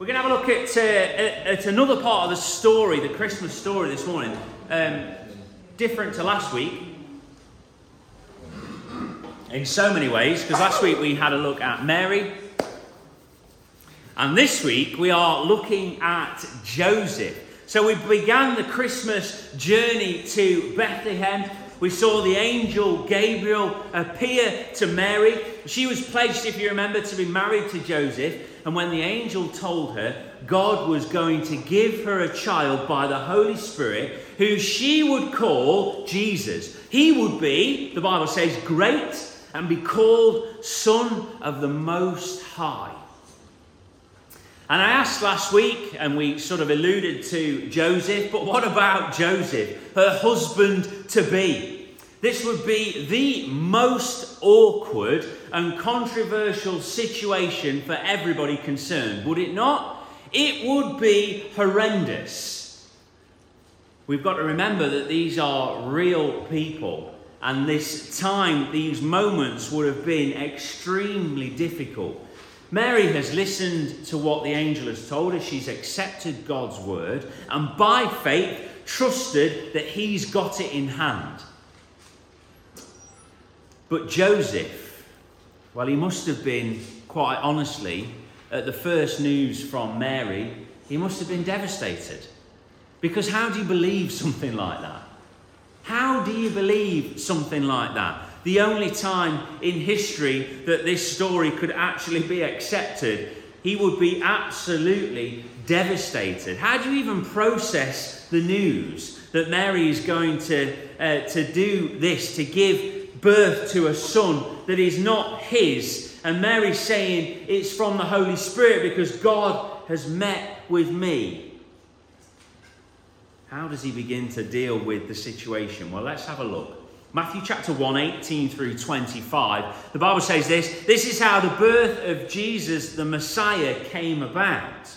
We're going to have a look at another part of the story, the Christmas story this morning. Different to last week in so many ways, because last week we had a look at Mary. And this week we are looking at Joseph. So we began the Christmas journey to Bethlehem. We saw the angel Gabriel appear to Mary. She was pledged, if you remember, to be married to Joseph. And when the angel told her, God was going to give her a child by the Holy Spirit, who she would call Jesus. He would be, the Bible says, great and be called Son of the Most High. And I asked last week, and we sort of alluded to Joseph, but what about Joseph, her husband-to-be? This would be the most awkward and controversial situation for everybody concerned, would it not? It would be horrendous. We've got to remember that these are real people, and this time, these moments would have been extremely difficult. Mary has listened to what the angel has told her. She's accepted God's word and by faith trusted that he's got it in hand. But Joseph, well, he must have been, quite honestly, at the first news from Mary, he must have been devastated. Because how do you believe something like that? How do you believe something like that? The only time in history that this story could actually be accepted, he would be absolutely devastated. How do you even process the news that Mary is going to do this, to give birth to a son that is not his? And Mary saying, it's from the Holy Spirit because God has met with me. How does he begin to deal with the situation? Well, let's have a look. Matthew chapter 1, 18 through 25. The Bible says this. This is how the birth of Jesus, the Messiah, came about.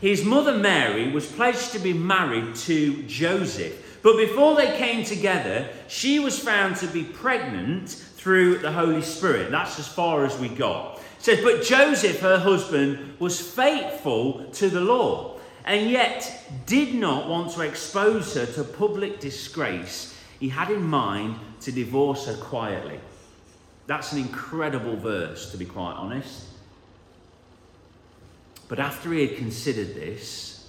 His mother Mary was pledged to be married to Joseph. But before they came together, she was found to be pregnant through the Holy Spirit. That's as far as we got. It says, but Joseph, her husband, was faithful to the law and yet did not want to expose her to public disgrace. He had in mind to divorce her quietly. That's an incredible verse, to be quite honest. But after he had considered this,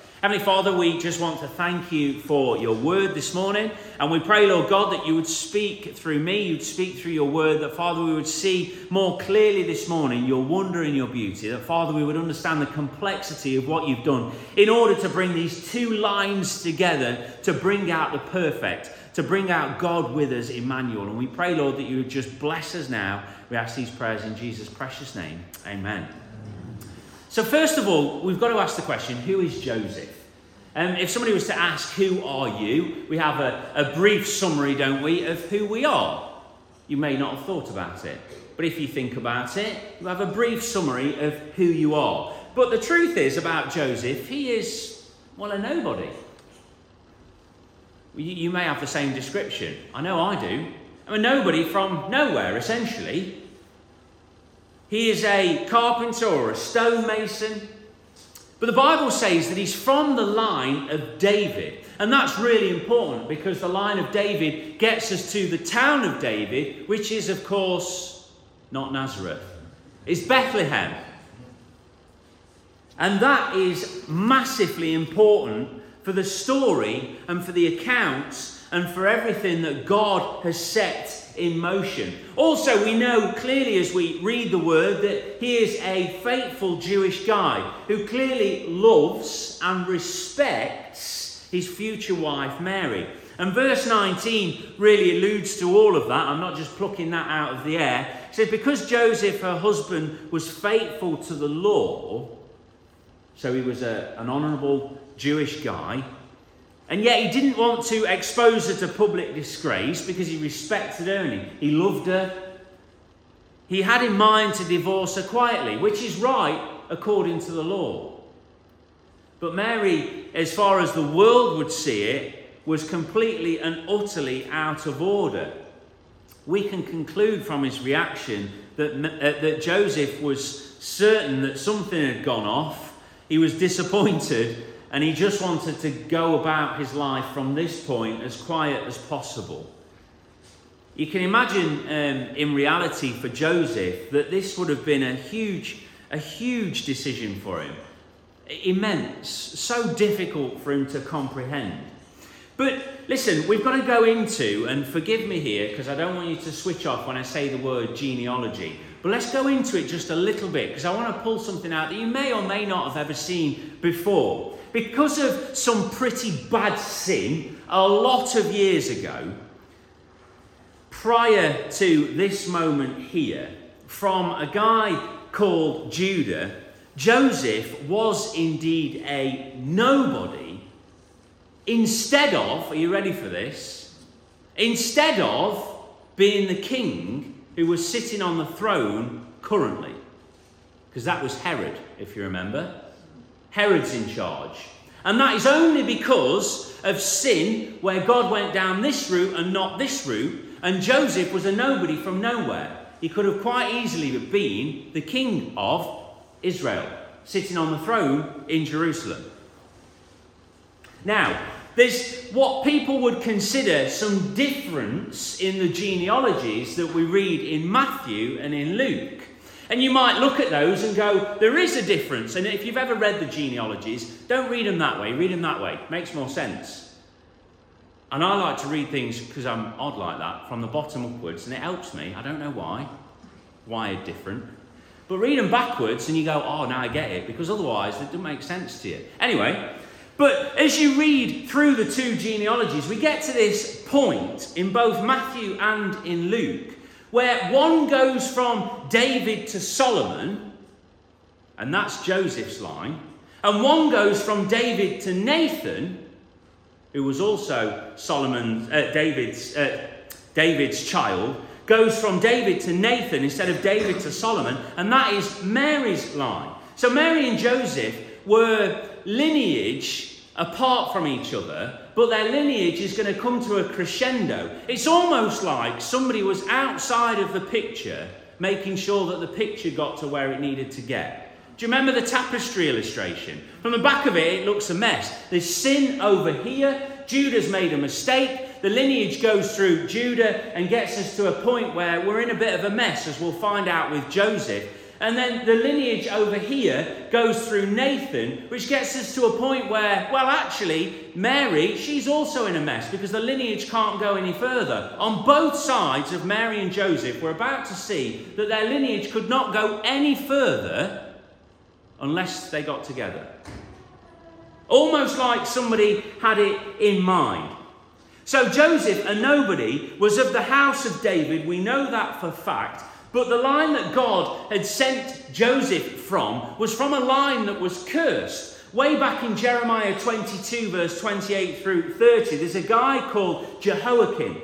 Heavenly Father, we just want to thank you for your word this morning, and we pray, Lord God, that you would speak through me, you'd speak through your word, that, Father, we would see more clearly this morning your wonder and your beauty, that, Father, we would understand the complexity of what you've done in order to bring these two lines together to bring out the perfect, to bring out God with us, Emmanuel. And we pray, Lord, that you would just bless us now. We ask these prayers in Jesus' precious name. Amen. So first of all, we've got to ask the question, who is Joseph? If somebody was to ask, who are you? We have a brief summary, don't we, of who we are. You may not have thought about it, but if you think about it, you have a brief summary of who you are. But the truth is about Joseph, he is, well, a nobody. You may have the same description. I know I do. A nobody from nowhere, essentially. He is a carpenter or a stonemason. But the Bible says that he's from the line of David. And that's really important because the line of David gets us to the town of David, which is, of course, not Nazareth. It's Bethlehem. And that is massively important for the story and for the accounts and for everything that God has set in motion. Also, we know clearly as we read the word that he is a faithful Jewish guy who clearly loves and respects his future wife, Mary. And verse 19 really alludes to all of that. I'm not just plucking that out of the air. It says, because Joseph, her husband, was faithful to the law, so he was an honourable Jewish guy, and yet he didn't want to expose her to public disgrace because he respected her and he loved her. He had in mind to divorce her quietly, which is right according to the law. But Mary, as far as the world would see it, was completely and utterly out of order. We can conclude from his reaction that Joseph was certain that something had gone off. He was disappointed. And he just wanted to go about his life from this point as quiet as possible. You can imagine in reality for Joseph that this would have been a huge decision for him. Immense, so difficult for him to comprehend. But listen, we've got to go into, and forgive me here because I don't want you to switch off when I say the word genealogy. But let's go into it just a little bit because I want to pull something out that you may or may not have ever seen before. Because of some pretty bad sin a lot of years ago, prior to this moment here, from a guy called Judah, Joseph was indeed a nobody instead of, are you ready for this? Instead of being the king who was sitting on the throne currently. Because that was Herod, if you remember. Herod's in charge. And that is only because of sin where God went down this route and not this route. And Joseph was a nobody from nowhere. He could have quite easily been the king of Israel, sitting on the throne in Jerusalem. Now, there's what people would consider some difference in the genealogies that we read in Matthew and in Luke. And you might look at those and go, there is a difference. And if you've ever read the genealogies, don't read them that way. Read them that way. Makes more sense. And I like to read things, because I'm odd like that, from the bottom upwards. And it helps me. I don't know why. Wired different. But read them backwards and you go, oh, now I get it. Because otherwise, it doesn't make sense to you. Anyway, but as you read through the two genealogies, we get to this point in both Matthew and in Luke, where one goes from David to Solomon, and that's Joseph's line, and one goes from David to Nathan, who was also David's child, goes from David to Nathan instead of David to Solomon, and that is Mary's line. So Mary and Joseph were lineage apart from each other, but their lineage is going to come to a crescendo. It's almost like somebody was outside of the picture, making sure that the picture got to where it needed to get. Do you remember the tapestry illustration? From the back of it, it looks a mess. There's sin over here. Judah's made a mistake. The lineage goes through Judah and gets us to a point where we're in a bit of a mess, as we'll find out with Joseph. And then the lineage over here goes through Nathan, which gets us to a point where, well, actually, Mary, she's also in a mess because the lineage can't go any further. On both sides of Mary and Joseph, we're about to see that their lineage could not go any further unless they got together. Almost like somebody had it in mind. So Joseph, a nobody, was of the house of David. We know that for fact. But the line that God had sent Joseph from was from a line that was cursed. Way back in Jeremiah 22, verse 28 through 30, there's a guy called Jehoiakim.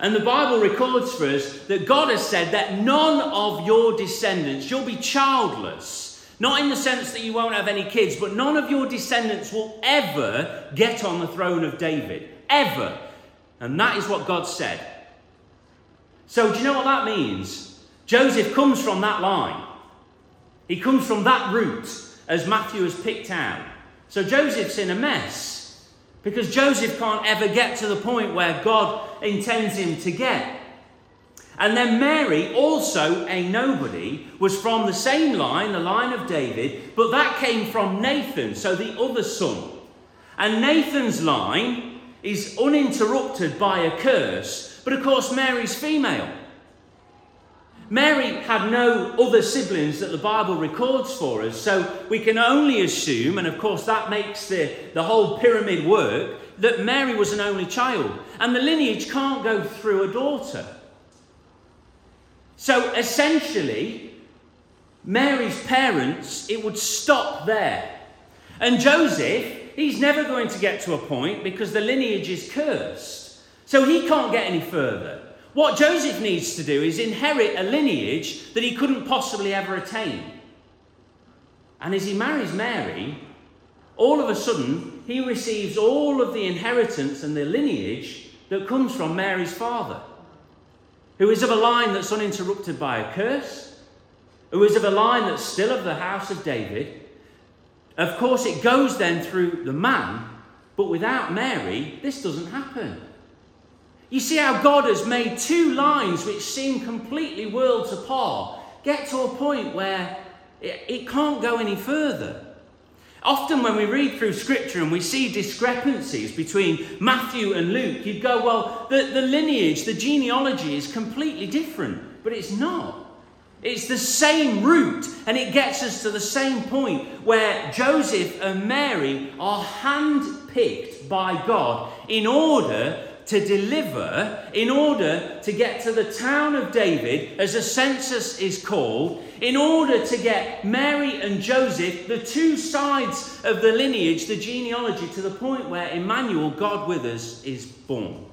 And the Bible records for us that God has said that none of your descendants, you'll be childless. Not in the sense that you won't have any kids, but none of your descendants will ever get on the throne of David. Ever. And that is what God said. So do you know what that means? Joseph comes from that line. He comes from that root, as Matthew has picked out. So Joseph's in a mess, because Joseph can't ever get to the point where God intends him to get. And then Mary, also a nobody, was from the same line, the line of David, but that came from Nathan, so the other son. And Nathan's line is uninterrupted by a curse, but of course Mary's female. Mary had no other siblings that the Bible records for us, so we can only assume, and of course that makes the whole pyramid work, that Mary was an only child, and the lineage can't go through a daughter. So essentially, Mary's parents, it would stop there. And Joseph, he's never going to get to a point because the lineage is cursed. So he can't get any further. What Joseph needs to do is inherit a lineage that he couldn't possibly ever attain. And as he marries Mary, all of a sudden, he receives all of the inheritance and the lineage that comes from Mary's father, who is of a line that's uninterrupted by a curse, who is of a line that's still of the house of David. Of course, it goes then through the man, but without Mary, this doesn't happen. You see how God has made two lines which seem completely worlds apart get to a point where it can't go any further. Often when we read through Scripture and we see discrepancies between Matthew and Luke, you'd go, well, the lineage, the genealogy is completely different. But it's not. It's the same root, and it gets us to the same point where Joseph and Mary are handpicked by God in order to deliver, in order to get to the town of David as a census is called, in order to get Mary and Joseph, the two sides of the lineage, the genealogy, to the point where Emmanuel, God with us, is born.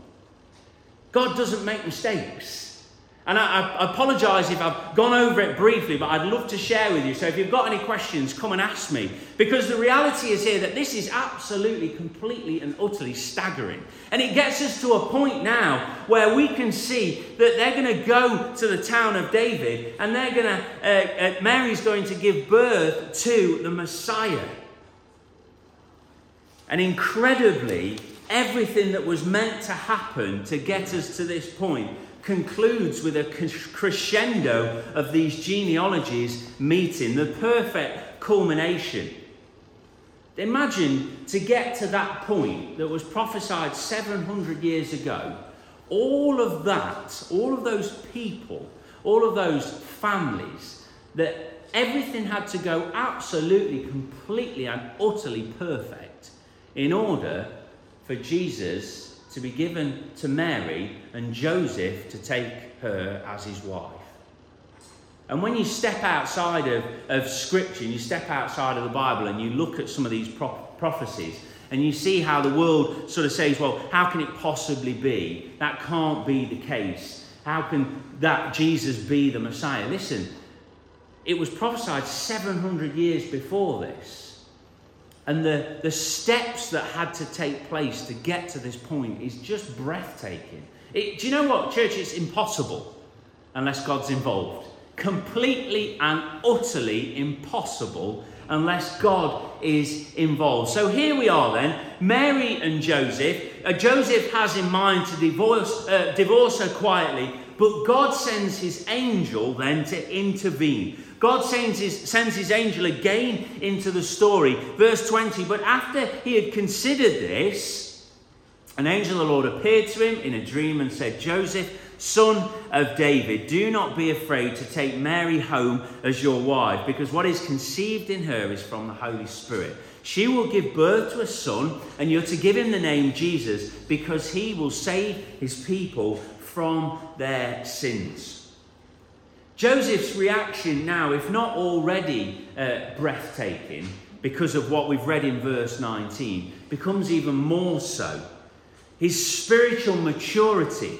God doesn't make mistakes. And I apologise if I've gone over it briefly, but I'd love to share with you. So if you've got any questions, come and ask me. Because the reality is here that this is absolutely, completely and utterly staggering. And it gets us to a point now where we can see that they're going to go to the town of David, and they're going to Mary's going to give birth to the Messiah. And incredibly, everything that was meant to happen to get us to this point concludes with a crescendo of these genealogies meeting, the perfect culmination. Imagine to get to that point that was prophesied 700 years ago, all of that, all of those people, all of those families, that everything had to go absolutely, completely and utterly perfect in order for Jesus to be given to Mary and Joseph to take her as his wife. And when you step outside of Scripture, and you step outside of the Bible, and you look at some of these prophecies, and you see how the world sort of says, well, how can it possibly be? That can't be the case. How can that Jesus be the Messiah? Listen, it was prophesied 700 years before this. And the steps that had to take place to get to this point is just breathtaking. Do you know what, church? It's impossible unless God's involved. Completely and utterly impossible unless God is involved. So here we are then, Mary and Joseph. Joseph has in mind to divorce her quietly, but God sends his angel then to intervene. God sends his angel again into the story. Verse 20, but after he had considered this, an angel of the Lord appeared to him in a dream and said, Joseph, son of David, do not be afraid to take Mary home as your wife, because what is conceived in her is from the Holy Spirit. She will give birth to a son, and you're to give him the name Jesus, because he will save his people from their sins. Joseph's reaction now, if not already breathtaking, because of what we've read in verse 19, becomes even more so. His spiritual maturity,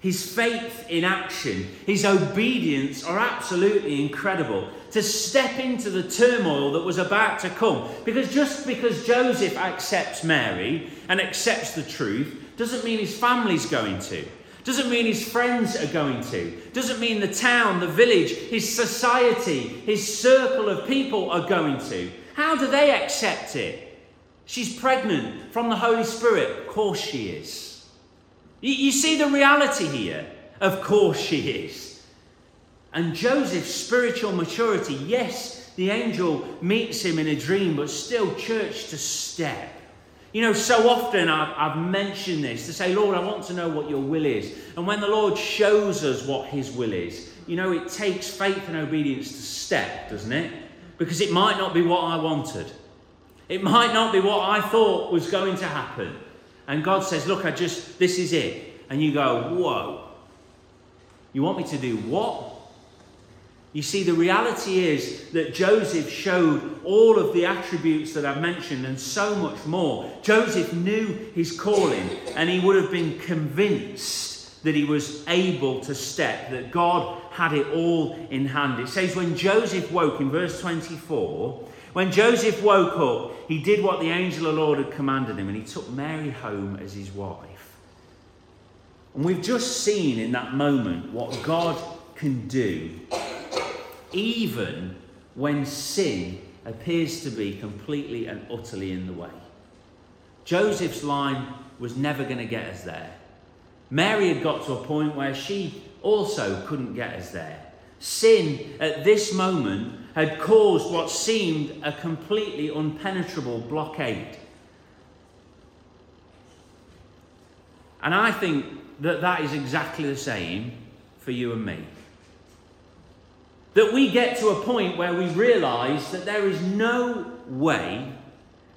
his faith in action, his obedience are absolutely incredible. To step into the turmoil that was about to come. Because just because Joseph accepts Mary and accepts the truth, doesn't mean his family's going to. Doesn't mean his friends are going to. Doesn't mean the town, the village, his society, his circle of people are going to. How do they accept it? She's pregnant from the Holy Spirit. Of course she is. You see the reality here? Of course she is. And Joseph's spiritual maturity, yes, the angel meets him in a dream, but still church to step. You know, so often I've mentioned this to say, Lord, I want to know what your will is. And when the Lord shows us what his will is, you know, it takes faith and obedience to step, doesn't it? Because it might not be what I wanted. It might not be what I thought was going to happen. And God says, look, this is it. And you go, whoa, you want me to do what? You see, the reality is that Joseph showed all of the attributes that I've mentioned and so much more. Joseph knew his calling, and he would have been convinced that he was able to step, that God had it all in hand. It says when Joseph woke, in verse 24, when Joseph woke up, he did what the angel of the Lord had commanded him, and he took Mary home as his wife. And we've just seen in that moment what God can do, even when sin appears to be completely and utterly in the way. Joseph's line was never going to get us there. Mary had got to a point where she also couldn't get us there. Sin at this moment had caused what seemed a completely impenetrable blockade. And I think that is exactly the same for you and me. That we get to a point where we realise that there is no way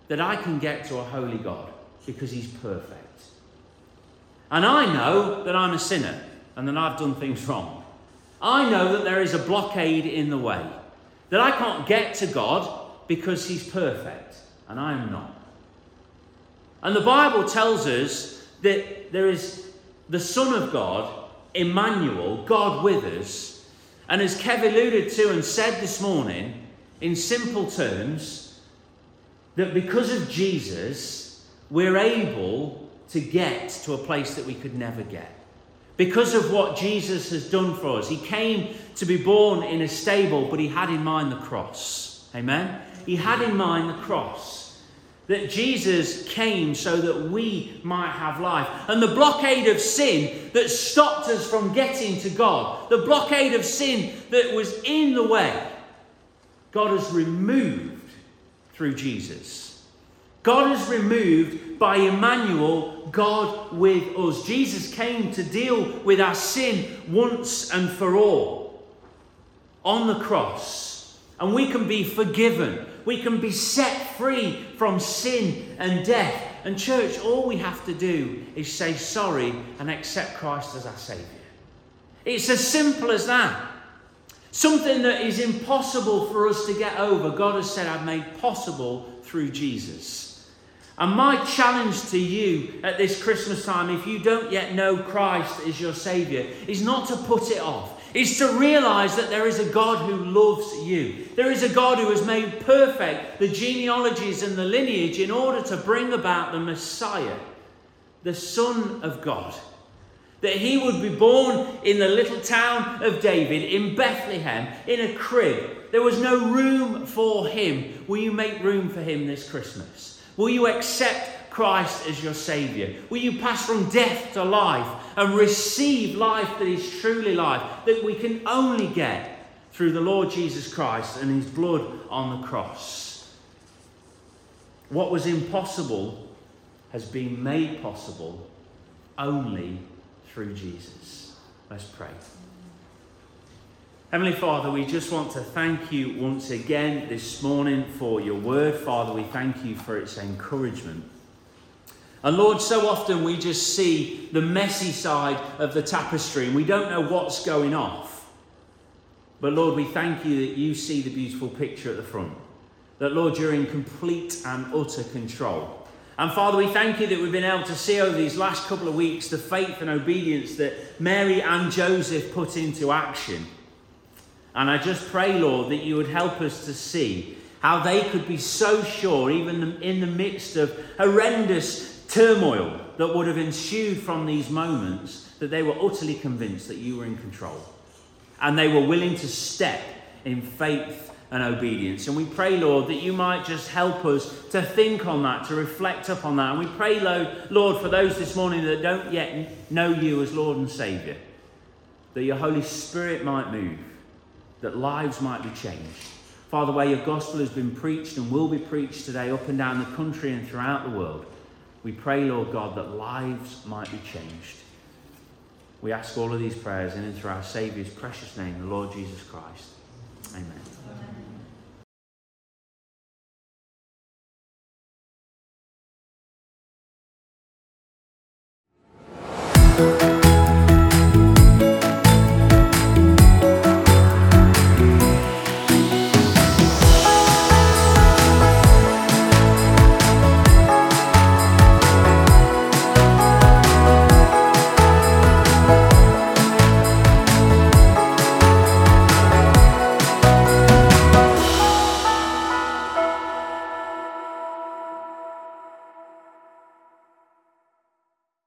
that I can get to a holy God because he's perfect. And I know that I'm a sinner and that I've done things wrong. I know that there is a blockade in the way, that I can't get to God because he's perfect and I am not. And the Bible tells us that there is the Son of God, Emmanuel, God with us. And as Kev alluded to and said this morning, in simple terms, that because of Jesus, we're able to get to a place that we could never get. Because of what Jesus has done for us. He came to be born in a stable, but he had in mind the cross. Amen? He had in mind the cross. That Jesus came so that we might have life. And the blockade of sin that stopped us from getting to God, the blockade of sin that was in the way, God has removed through Jesus. God has removed by Emmanuel, God with us. Jesus came to deal with our sin once and for all on the cross. And we can be forgiven. We can be set free from sin and death. And church, all we have to do is say sorry and accept Christ as our Saviour. It's as simple as that. Something that is impossible for us to get over, God has said, I've made possible through Jesus. And my challenge to you at this Christmas time, if you don't yet know Christ as your Saviour, is not to put it off. Is to realise that there is a God who loves you. There is a God who has made perfect the genealogies and the lineage in order to bring about the Messiah, the Son of God. That he would be born in the little town of David, in Bethlehem, in a crib. There was no room for him. Will you make room for him this Christmas? Will you accept Christ as your Saviour? Will you pass from death to life and receive life that is truly life, that we can only get through the Lord Jesus Christ and his blood on the cross? What was impossible has been made possible only through Jesus. Let's pray. Heavenly Father, we just want to thank you once again this morning for your word. Father, we thank you for its encouragement. And Lord, so often we just see the messy side of the tapestry and we don't know what's going off. But Lord, we thank you that you see the beautiful picture at the front. That Lord, you're in complete and utter control. And Father, we thank you that we've been able to see over these last couple of weeks the faith and obedience that Mary and Joseph put into action. And I just pray, Lord, that you would help us to see how they could be so sure, even in the midst of horrendous turmoil that would have ensued from these moments, that they were utterly convinced that you were in control. And they were willing to step in faith and obedience. And we pray, Lord, that you might just help us to think on that, to reflect upon that. And we pray, Lord, for those this morning that don't yet know you as Lord and Saviour, that your Holy Spirit might move, that lives might be changed. Father, where your gospel has been preached and will be preached today up and down the country and throughout the world, we pray, Lord God, that lives might be changed. We ask all of these prayers in and through our Saviour's precious name, the Lord Jesus Christ. Amen.